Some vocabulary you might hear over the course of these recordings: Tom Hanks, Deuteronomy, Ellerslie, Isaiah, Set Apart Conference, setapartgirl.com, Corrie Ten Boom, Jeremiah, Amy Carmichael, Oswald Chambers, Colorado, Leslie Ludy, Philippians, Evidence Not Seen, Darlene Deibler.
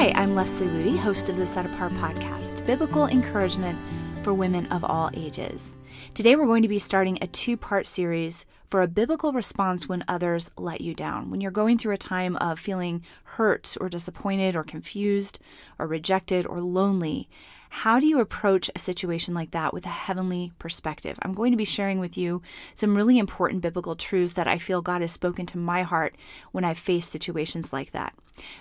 Hi, I'm Leslie Ludy, host of the Set Apart podcast, biblical encouragement for women of all ages. Today we're going to be starting a two-part series for a biblical response when others let you down. When you're going through a time of feeling hurt or disappointed or confused or rejected or lonely, how do you approach a situation like that with a heavenly perspective? I'm going to be sharing with you some really important biblical truths that I feel God has spoken to my heart when I've faced situations like that.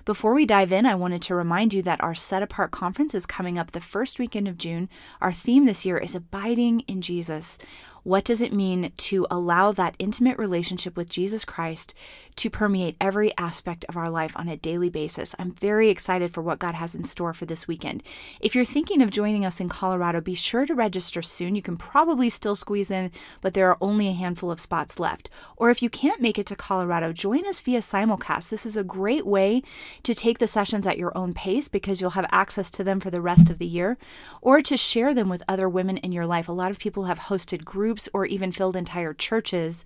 Before we dive in, I wanted to remind you that our Set Apart Conference is coming up the first weekend of June. Our theme this year is Abiding in Jesus. What does it mean to allow that intimate relationship with Jesus Christ to permeate every aspect of our life on a daily basis? I'm very excited for what God has in store for this weekend. If you're thinking of joining us in Colorado, be sure to register soon. You can probably still squeeze in, but there are only a handful of spots left. Or if you can't make it to Colorado, join us via simulcast. This is a great way to take the sessions at your own pace because you'll have access to them for the rest of the year, or to share them with other women in your life. A lot of people have hosted groups or even filled entire churches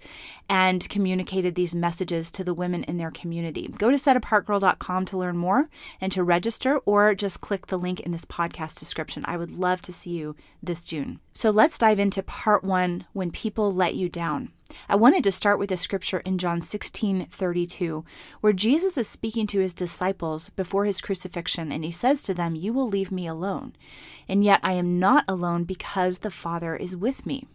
and communicated these messages to the women in their community. Go to setapartgirl.com to learn more and to register, or just click the link in this podcast description. I would love to see you this June. So let's dive into part one, when people let you down. I wanted to start with a scripture in John 16:32, where Jesus is speaking to his disciples before his crucifixion, and he says to them, "You will leave me alone, and yet I am not alone because the Father is with me."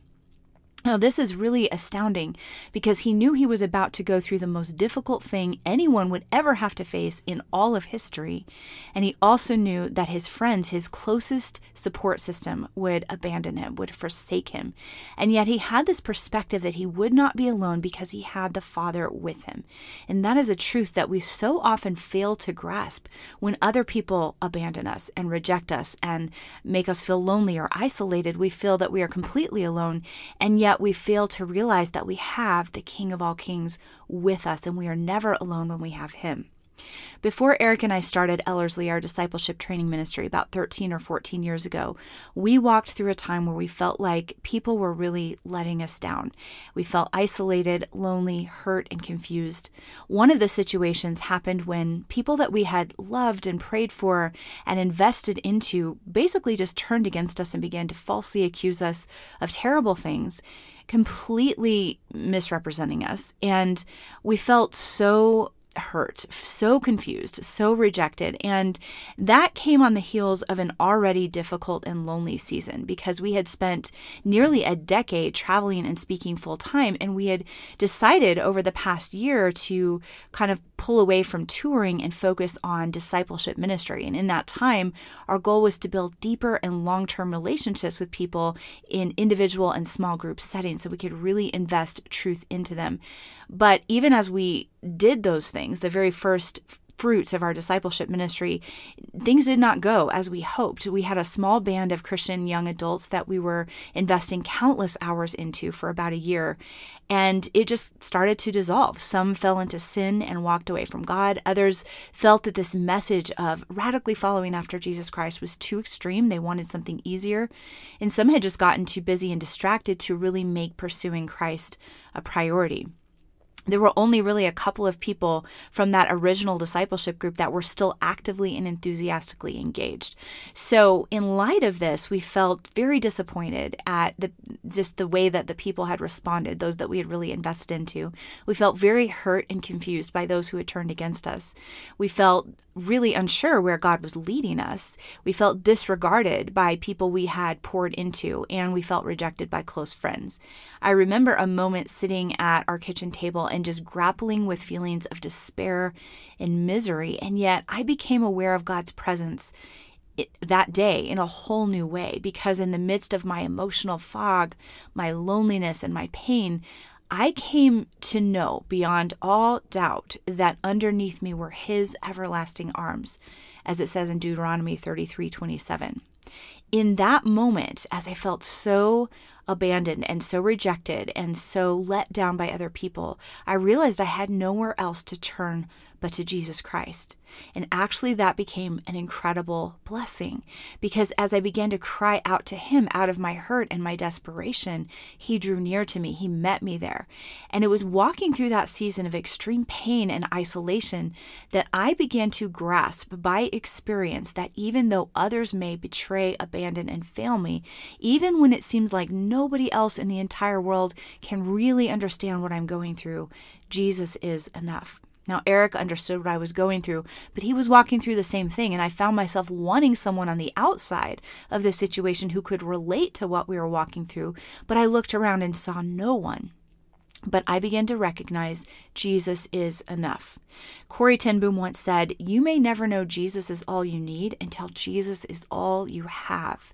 Now, this is really astounding because he knew he was about to go through the most difficult thing anyone would ever have to face in all of history. And he also knew that his friends, his closest support system, would abandon him, would forsake him. And yet he had this perspective that he would not be alone because he had the Father with him. And that is a truth that we so often fail to grasp when other people abandon us and reject us and make us feel lonely or isolated. We feel that we are completely alone, and yet we fail to realize that we have the King of all Kings with us, and we are never alone when we have him. Before Eric and I started Ellerslie, our discipleship training ministry, about 13 or 14 years ago, we walked through a time where we felt like people were really letting us down. We felt isolated, lonely, hurt, and confused. One of the situations happened when people that we had loved and prayed for and invested into basically just turned against us and began to falsely accuse us of terrible things, completely misrepresenting us. And we felt so hurt, so confused, so rejected. And that came on the heels of an already difficult and lonely season because we had spent nearly a decade traveling and speaking full time. And we had decided over the past year to kind of pull away from touring and focus on discipleship ministry. And in that time, our goal was to build deeper and long-term relationships with people in individual and small group settings so we could really invest truth into them. But even as we did those things, the very first fruits of our discipleship ministry, things did not go as we hoped. We had a small band of Christian young adults that we were investing countless hours into for about a year, and it just started to dissolve. Some fell into sin and walked away from God. Others felt that this message of radically following after Jesus Christ was too extreme. They wanted something easier. And some had just gotten too busy and distracted to really make pursuing Christ a priority. There were only really a couple of people from that original discipleship group that were still actively and enthusiastically engaged. So in light of this, we felt very disappointed at the way that the people had responded, those that we had really invested into. We felt very hurt and confused by those who had turned against us. We felt really unsure where God was leading us. We felt disregarded by people we had poured into, and we felt rejected by close friends. I remember a moment sitting at our kitchen table and just grappling with feelings of despair and misery. And yet I became aware of God's presence that day in a whole new way, because in the midst of my emotional fog, my loneliness, and my pain, I came to know beyond all doubt that underneath me were his everlasting arms, as it says in Deuteronomy 33:27. In that moment, as I felt so abandoned and so rejected and so let down by other people, I realized I had nowhere else to turn but to Jesus Christ. And actually that became an incredible blessing, because as I began to cry out to him out of my hurt and my desperation, he drew near to me. He met me there. And it was walking through that season of extreme pain and isolation that I began to grasp by experience that even though others may betray, abandon, and fail me, even when it seems like nobody else in the entire world can really understand what I'm going through, Jesus is enough. Now, Eric understood what I was going through, but he was walking through the same thing, and I found myself wanting someone on the outside of the situation who could relate to what we were walking through, but I looked around and saw no one. But I began to recognize Jesus is enough. Corrie Ten Boom once said, "You may never know Jesus is all you need until Jesus is all you have."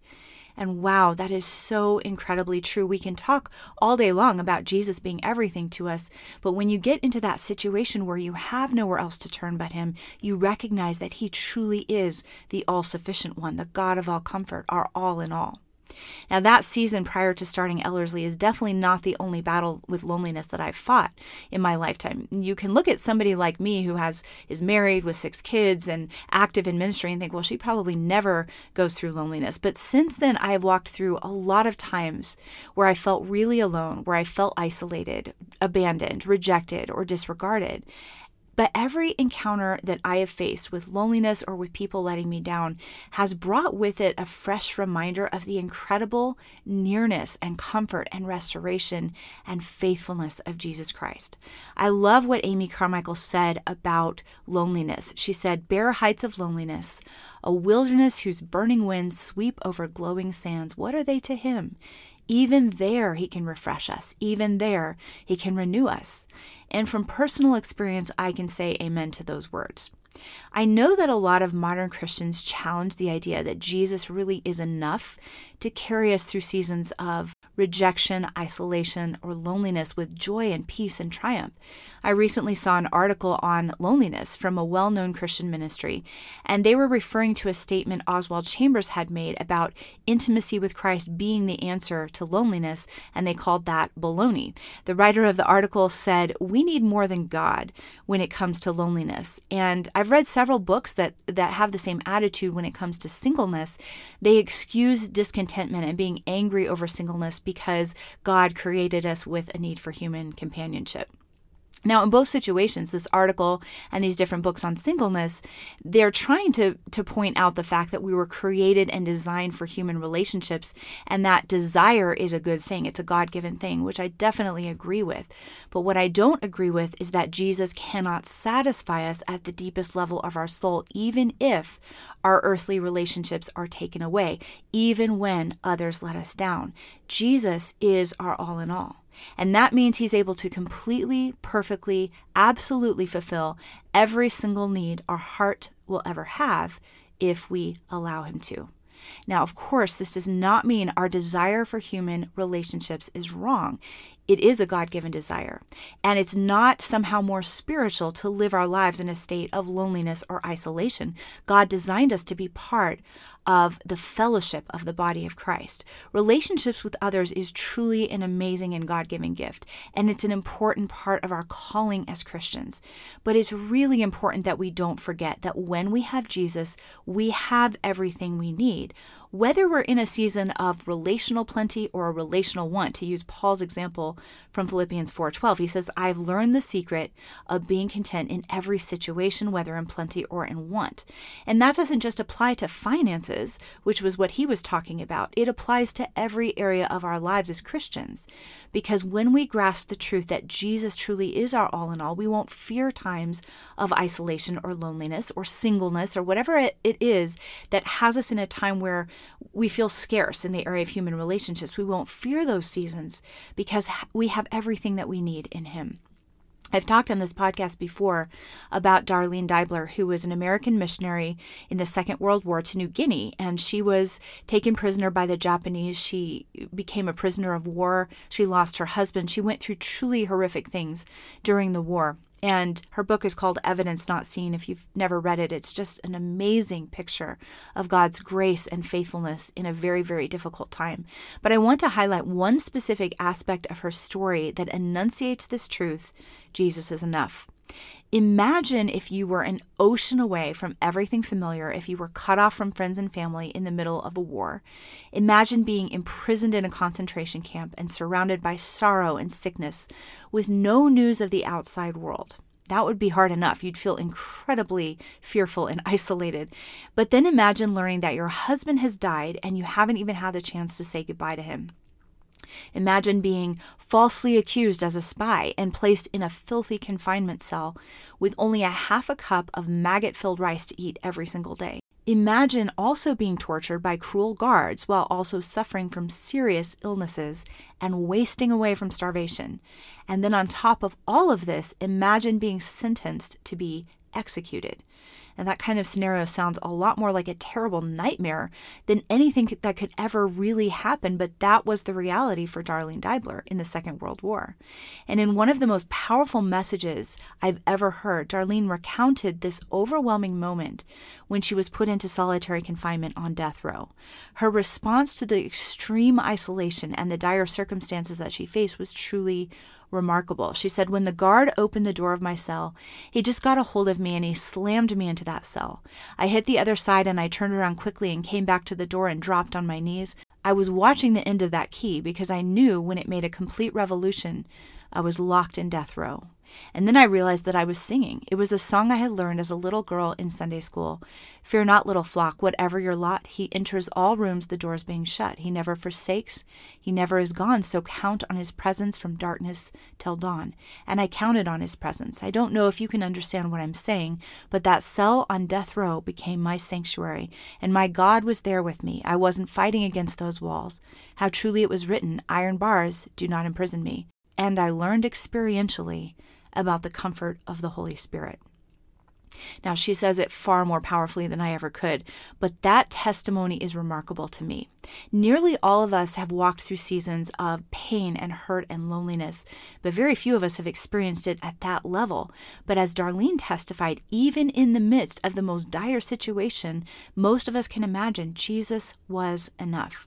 And wow, that is so incredibly true. We can talk all day long about Jesus being everything to us, but when you get into that situation where you have nowhere else to turn but him, you recognize that he truly is the all-sufficient one, the God of all comfort, our all in all. Now, that season prior to starting Ellerslie is definitely not the only battle with loneliness that I've fought in my lifetime. You can look at somebody like me who is married with 6 kids and active in ministry and think, well, she probably never goes through loneliness. But since then, I have walked through a lot of times where I felt really alone, where I felt isolated, abandoned, rejected, or disregarded. But every encounter that I have faced with loneliness or with people letting me down has brought with it a fresh reminder of the incredible nearness and comfort and restoration and faithfulness of Jesus Christ. I love what Amy Carmichael said about loneliness. She said, "Bare heights of loneliness, a wilderness whose burning winds sweep over glowing sands, what are they to him? Even there, he can refresh us. Even there, he can renew us." And from personal experience, I can say amen to those words. I know that a lot of modern Christians challenge the idea that Jesus really is enough to carry us through seasons of rejection, isolation, or loneliness with joy and peace and triumph. I recently saw an article on loneliness from a well-known Christian ministry, and they were referring to a statement Oswald Chambers had made about intimacy with Christ being the answer to loneliness, and they called that baloney. The writer of the article said, "We need more than God when it comes to loneliness." And I've read several books that have the same attitude when it comes to singleness. They excuse discontentment and being angry over singleness because God created us with a need for human companionship. Now, in both situations, this article and these different books on singleness, they're trying to point out the fact that we were created and designed for human relationships, and that desire is a good thing. It's a God-given thing, which I definitely agree with. But what I don't agree with is that Jesus cannot satisfy us at the deepest level of our soul, even if our earthly relationships are taken away, even when others let us down. Jesus is our all in all. And that means he's able to completely, perfectly, absolutely fulfill every single need our heart will ever have if we allow him to. Now, of course, this does not mean our desire for human relationships is wrong. It is a God-given desire, and it's not somehow more spiritual to live our lives in a state of loneliness or isolation. God designed us to be part of the fellowship of the body of Christ. Relationships with others is truly an amazing and God-given gift, and it's an important part of our calling as Christians. But it's really important that we don't forget that when we have Jesus, we have everything we need. Whether we're in a season of relational plenty or a relational want, to use Paul's example from Philippians 4:12, he says, "I've learned the secret of being content in every situation, whether in plenty or in want." And that doesn't just apply to finances, which was what he was talking about. It applies to every area of our lives as Christians, because when we grasp the truth that Jesus truly is our all in all, we won't fear times of isolation or loneliness or singleness or whatever it is that has us in a time where we feel scarce in the area of human relationships. We won't fear those seasons because we have everything that we need in him. I've talked on this podcast before about Darlene Deibler, who was an American missionary in the Second World War to New Guinea, and she was taken prisoner by the Japanese. She became a prisoner of war. She lost her husband. She went through truly horrific things during the war. And her book is called Evidence Not Seen. If you've never read it, it's just an amazing picture of God's grace and faithfulness in a very, very difficult time. But I want to highlight one specific aspect of her story that enunciates this truth: Jesus is enough. Imagine if you were an ocean away from everything familiar, if you were cut off from friends and family in the middle of a war. Imagine being imprisoned in a concentration camp and surrounded by sorrow and sickness with no news of the outside world. That would be hard enough. You'd feel incredibly fearful and isolated. But then imagine learning that your husband has died and you haven't even had the chance to say goodbye to him. Imagine being falsely accused as a spy and placed in a filthy confinement cell with only a half a cup of maggot-filled rice to eat every single day. Imagine also being tortured by cruel guards while also suffering from serious illnesses and wasting away from starvation. And then on top of all of this, imagine being sentenced to be executed. And that kind of scenario sounds a lot more like a terrible nightmare than anything that could ever really happen, but that was the reality for Darlene Deibler in the Second World War. And in one of the most powerful messages I've ever heard, Darlene recounted this overwhelming moment when she was put into solitary confinement on death row. Her response to the extreme isolation and the dire circumstances that she faced was truly remarkable. She said, "When the guard opened the door of my cell, he just got a hold of me and he slammed me into that cell. I hit the other side and I turned around quickly and came back to the door and dropped on my knees. I was watching the end of that key because I knew when it made a complete revolution, I was locked in death row. And then I realized that I was singing. It was a song I had learned as a little girl in Sunday school. Fear not, little flock, whatever your lot. He enters all rooms, the doors being shut. He never forsakes. He never is gone. So count on his presence from darkness till dawn." And I counted on his presence. I don't know if you can understand what I'm saying, but that cell on death row became my sanctuary. And my God was there with me. I wasn't fighting against those walls. How truly it was written, iron bars do not imprison me. And I learned experientially about the comfort of the Holy Spirit. Now, she says it far more powerfully than I ever could, but that testimony is remarkable to me. Nearly all of us have walked through seasons of pain and hurt and loneliness, but very few of us have experienced it at that level. But as Darlene testified, even in the midst of the most dire situation most of us can imagine, Jesus was enough.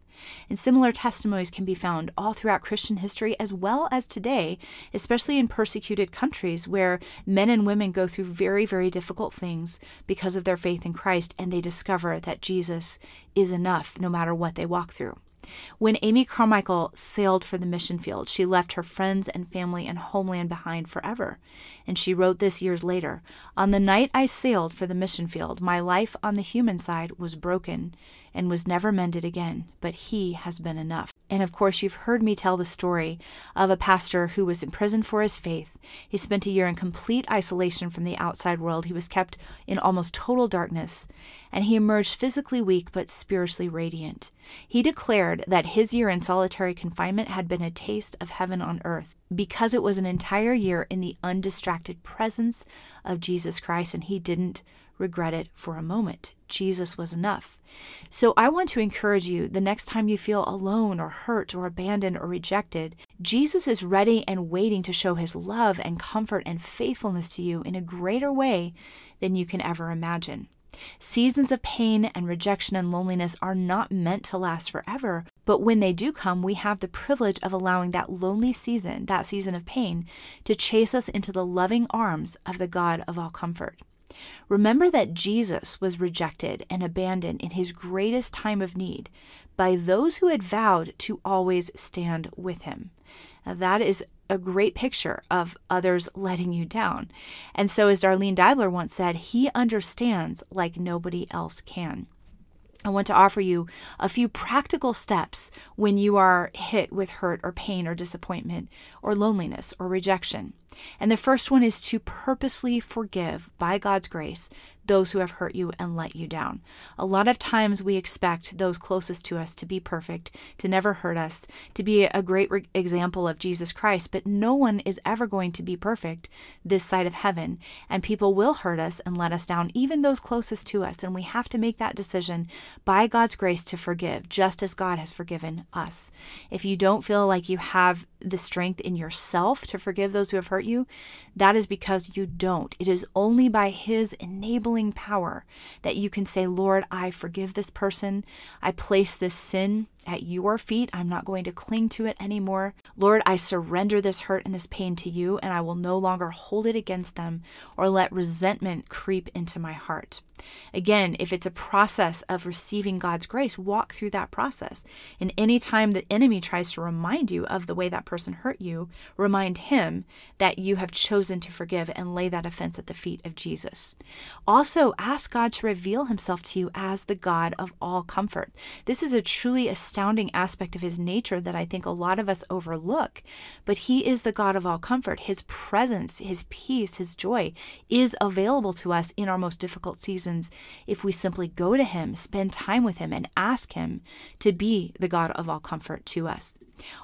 And similar testimonies can be found all throughout Christian history as well as today, especially in persecuted countries where men and women go through very, very difficult things because of their faith in Christ, and they discover that Jesus is enough no matter what they walk through. When Amy Carmichael sailed for the mission field, she left her friends and family and homeland behind forever. And she wrote this years later, "On the night I sailed for the mission field, my life on the human side was broken and was never mended again, but he has been enough." And of course, you've heard me tell the story of a pastor who was imprisoned for his faith. He spent a year in complete isolation from the outside world. He was kept in almost total darkness, and he emerged physically weak but spiritually radiant. He declared that his year in solitary confinement had been a taste of heaven on earth because it was an entire year in the undistracted presence of Jesus Christ, and he didn't regret it for a moment. Jesus was enough. So I want to encourage you, the next time you feel alone or hurt or abandoned or rejected, Jesus is ready and waiting to show his love and comfort and faithfulness to you in a greater way than you can ever imagine. Seasons of pain and rejection and loneliness are not meant to last forever, but when they do come, we have the privilege of allowing that lonely season, that season of pain, to chase us into the loving arms of the God of all comfort. Remember that Jesus was rejected and abandoned in his greatest time of need by those who had vowed to always stand with him. Now, that is a great picture of others letting you down. And so, as Darlene Deibler once said, he understands like nobody else can. I want to offer you a few practical steps when you are hit with hurt or pain or disappointment or loneliness or rejection. And the first one is to purposely forgive, by God's grace, those who have hurt you and let you down. A lot of times we expect those closest to us to be perfect, to never hurt us, to be a great example of Jesus Christ, but no one is ever going to be perfect this side of heaven, and people will hurt us and let us down, even those closest to us, and we have to make that decision by God's grace to forgive, just as God has forgiven us. If you don't feel like you have the strength in yourself to forgive those who have hurt you, that is because you don't. It is only by His enabling power that you can say, Lord, I forgive this person. I place this sin at your feet. I'm not going to cling to it anymore. Lord, I surrender this hurt and this pain to you, and I will no longer hold it against them or let resentment creep into my heart. Again, if it's a process of receiving God's grace, walk through that process. And any time the enemy tries to remind you of the way that person hurt you, remind him that you have chosen to forgive and lay that offense at the feet of Jesus. Also, ask God to reveal Himself to you as the God of all comfort. This is a truly astounding aspect of His nature that I think a lot of us overlook, but He is the God of all comfort. His presence, His peace, His joy is available to us in our most difficult seasons if we simply go to Him, spend time with Him, and ask Him to be the God of all comfort to us.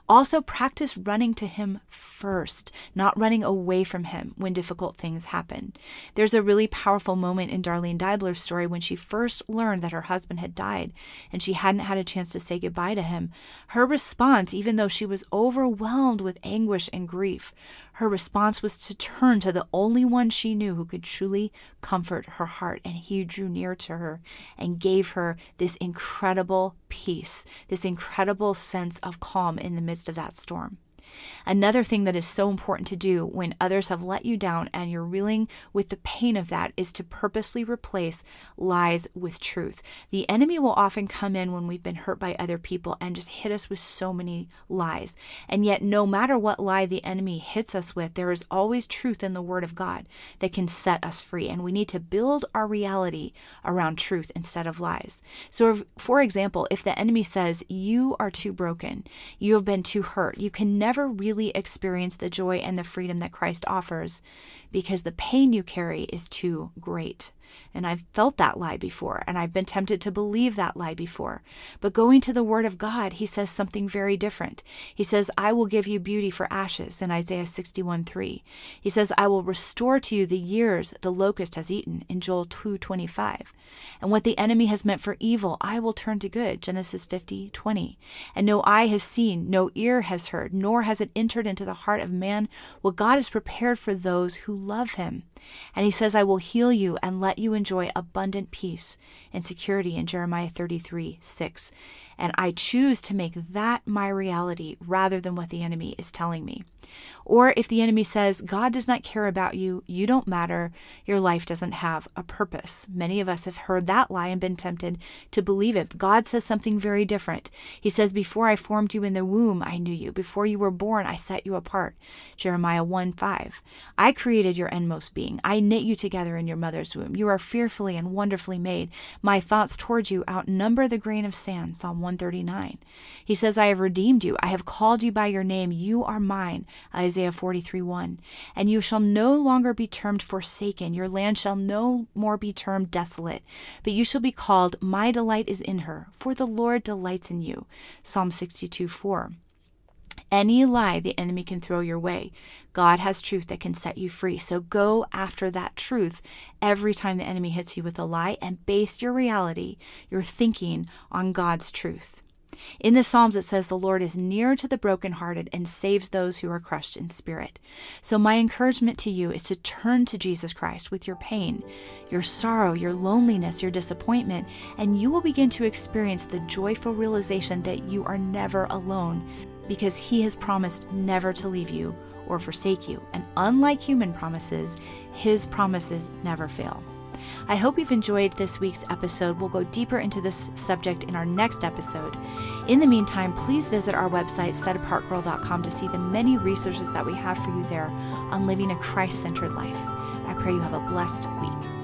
Also, practice running to Him first, not running away from Him when difficult things happen. There's a really powerful moment in Darlene Deibler's story when she first learned that her husband had died and she hadn't had a chance to say goodbye to him. Her response, even though she was overwhelmed with anguish and grief, her response was to turn to the only one she knew who could truly comfort her heart. And He drew near to her and gave her this incredible peace, this incredible sense of calm in the midst of that storm. Another thing that is so important to do when others have let you down and you're reeling with the pain of that is to purposely replace lies with truth. The enemy will often come in when we've been hurt by other people and just hit us with so many lies. And yet, no matter what lie the enemy hits us with, there is always truth in the Word of God that can set us free. And we need to build our reality around truth instead of lies. So, for example, if the enemy says, you are too broken, you have been too hurt, you can never really experience the joy and the freedom that Christ offers because the pain you carry is too great. And I've felt that lie before, and I've been tempted to believe that lie before. But going to the Word of God, He says something very different. He says, I will give you beauty for ashes in Isaiah 61:3. He says, I will restore to you the years the locust has eaten in Joel 2:25. And what the enemy has meant for evil, I will turn to good, Genesis 50:20. And no eye has seen, no ear has heard, nor has it entered into the heart of man what God has prepared for those who love Him. And He says, I will heal you and let you enjoy abundant peace and security in Jeremiah 33:6. And I choose to make that my reality rather than what the enemy is telling me. Or if the enemy says, God does not care about you, you don't matter, your life doesn't have a purpose. Many of us have heard that lie and been tempted to believe it. God says something very different. He says, before I formed you in the womb, I knew you. Before you were born, I set you apart. Jeremiah 1:5. I created your inmost being. I knit you together in your mother's womb. You are fearfully and wonderfully made. My thoughts towards you outnumber the grain of sand. Psalm 139. He says, I have redeemed you. I have called you by your name. You are mine. Isaiah 43:1. And you shall no longer be termed forsaken. Your land shall no more be termed desolate, but you shall be called, my delight is in her, for the Lord delights in you. Psalm 62:4. Any lie the enemy can throw your way, God has truth that can set you free. So go after that truth every time the enemy hits you with a lie, and base your reality, your thinking, on God's truth. In the Psalms, it says, the Lord is near to the brokenhearted and saves those who are crushed in spirit. So my encouragement to you is to turn to Jesus Christ with your pain, your sorrow, your loneliness, your disappointment, and you will begin to experience the joyful realization that you are never alone, because He has promised never to leave you or forsake you. And unlike human promises, His promises never fail. I hope you've enjoyed this week's episode. We'll go deeper into this subject in our next episode. In the meantime, please visit our website, setapartgirl.com, to see the many resources that we have for you there on living a Christ-centered life. I pray you have a blessed week.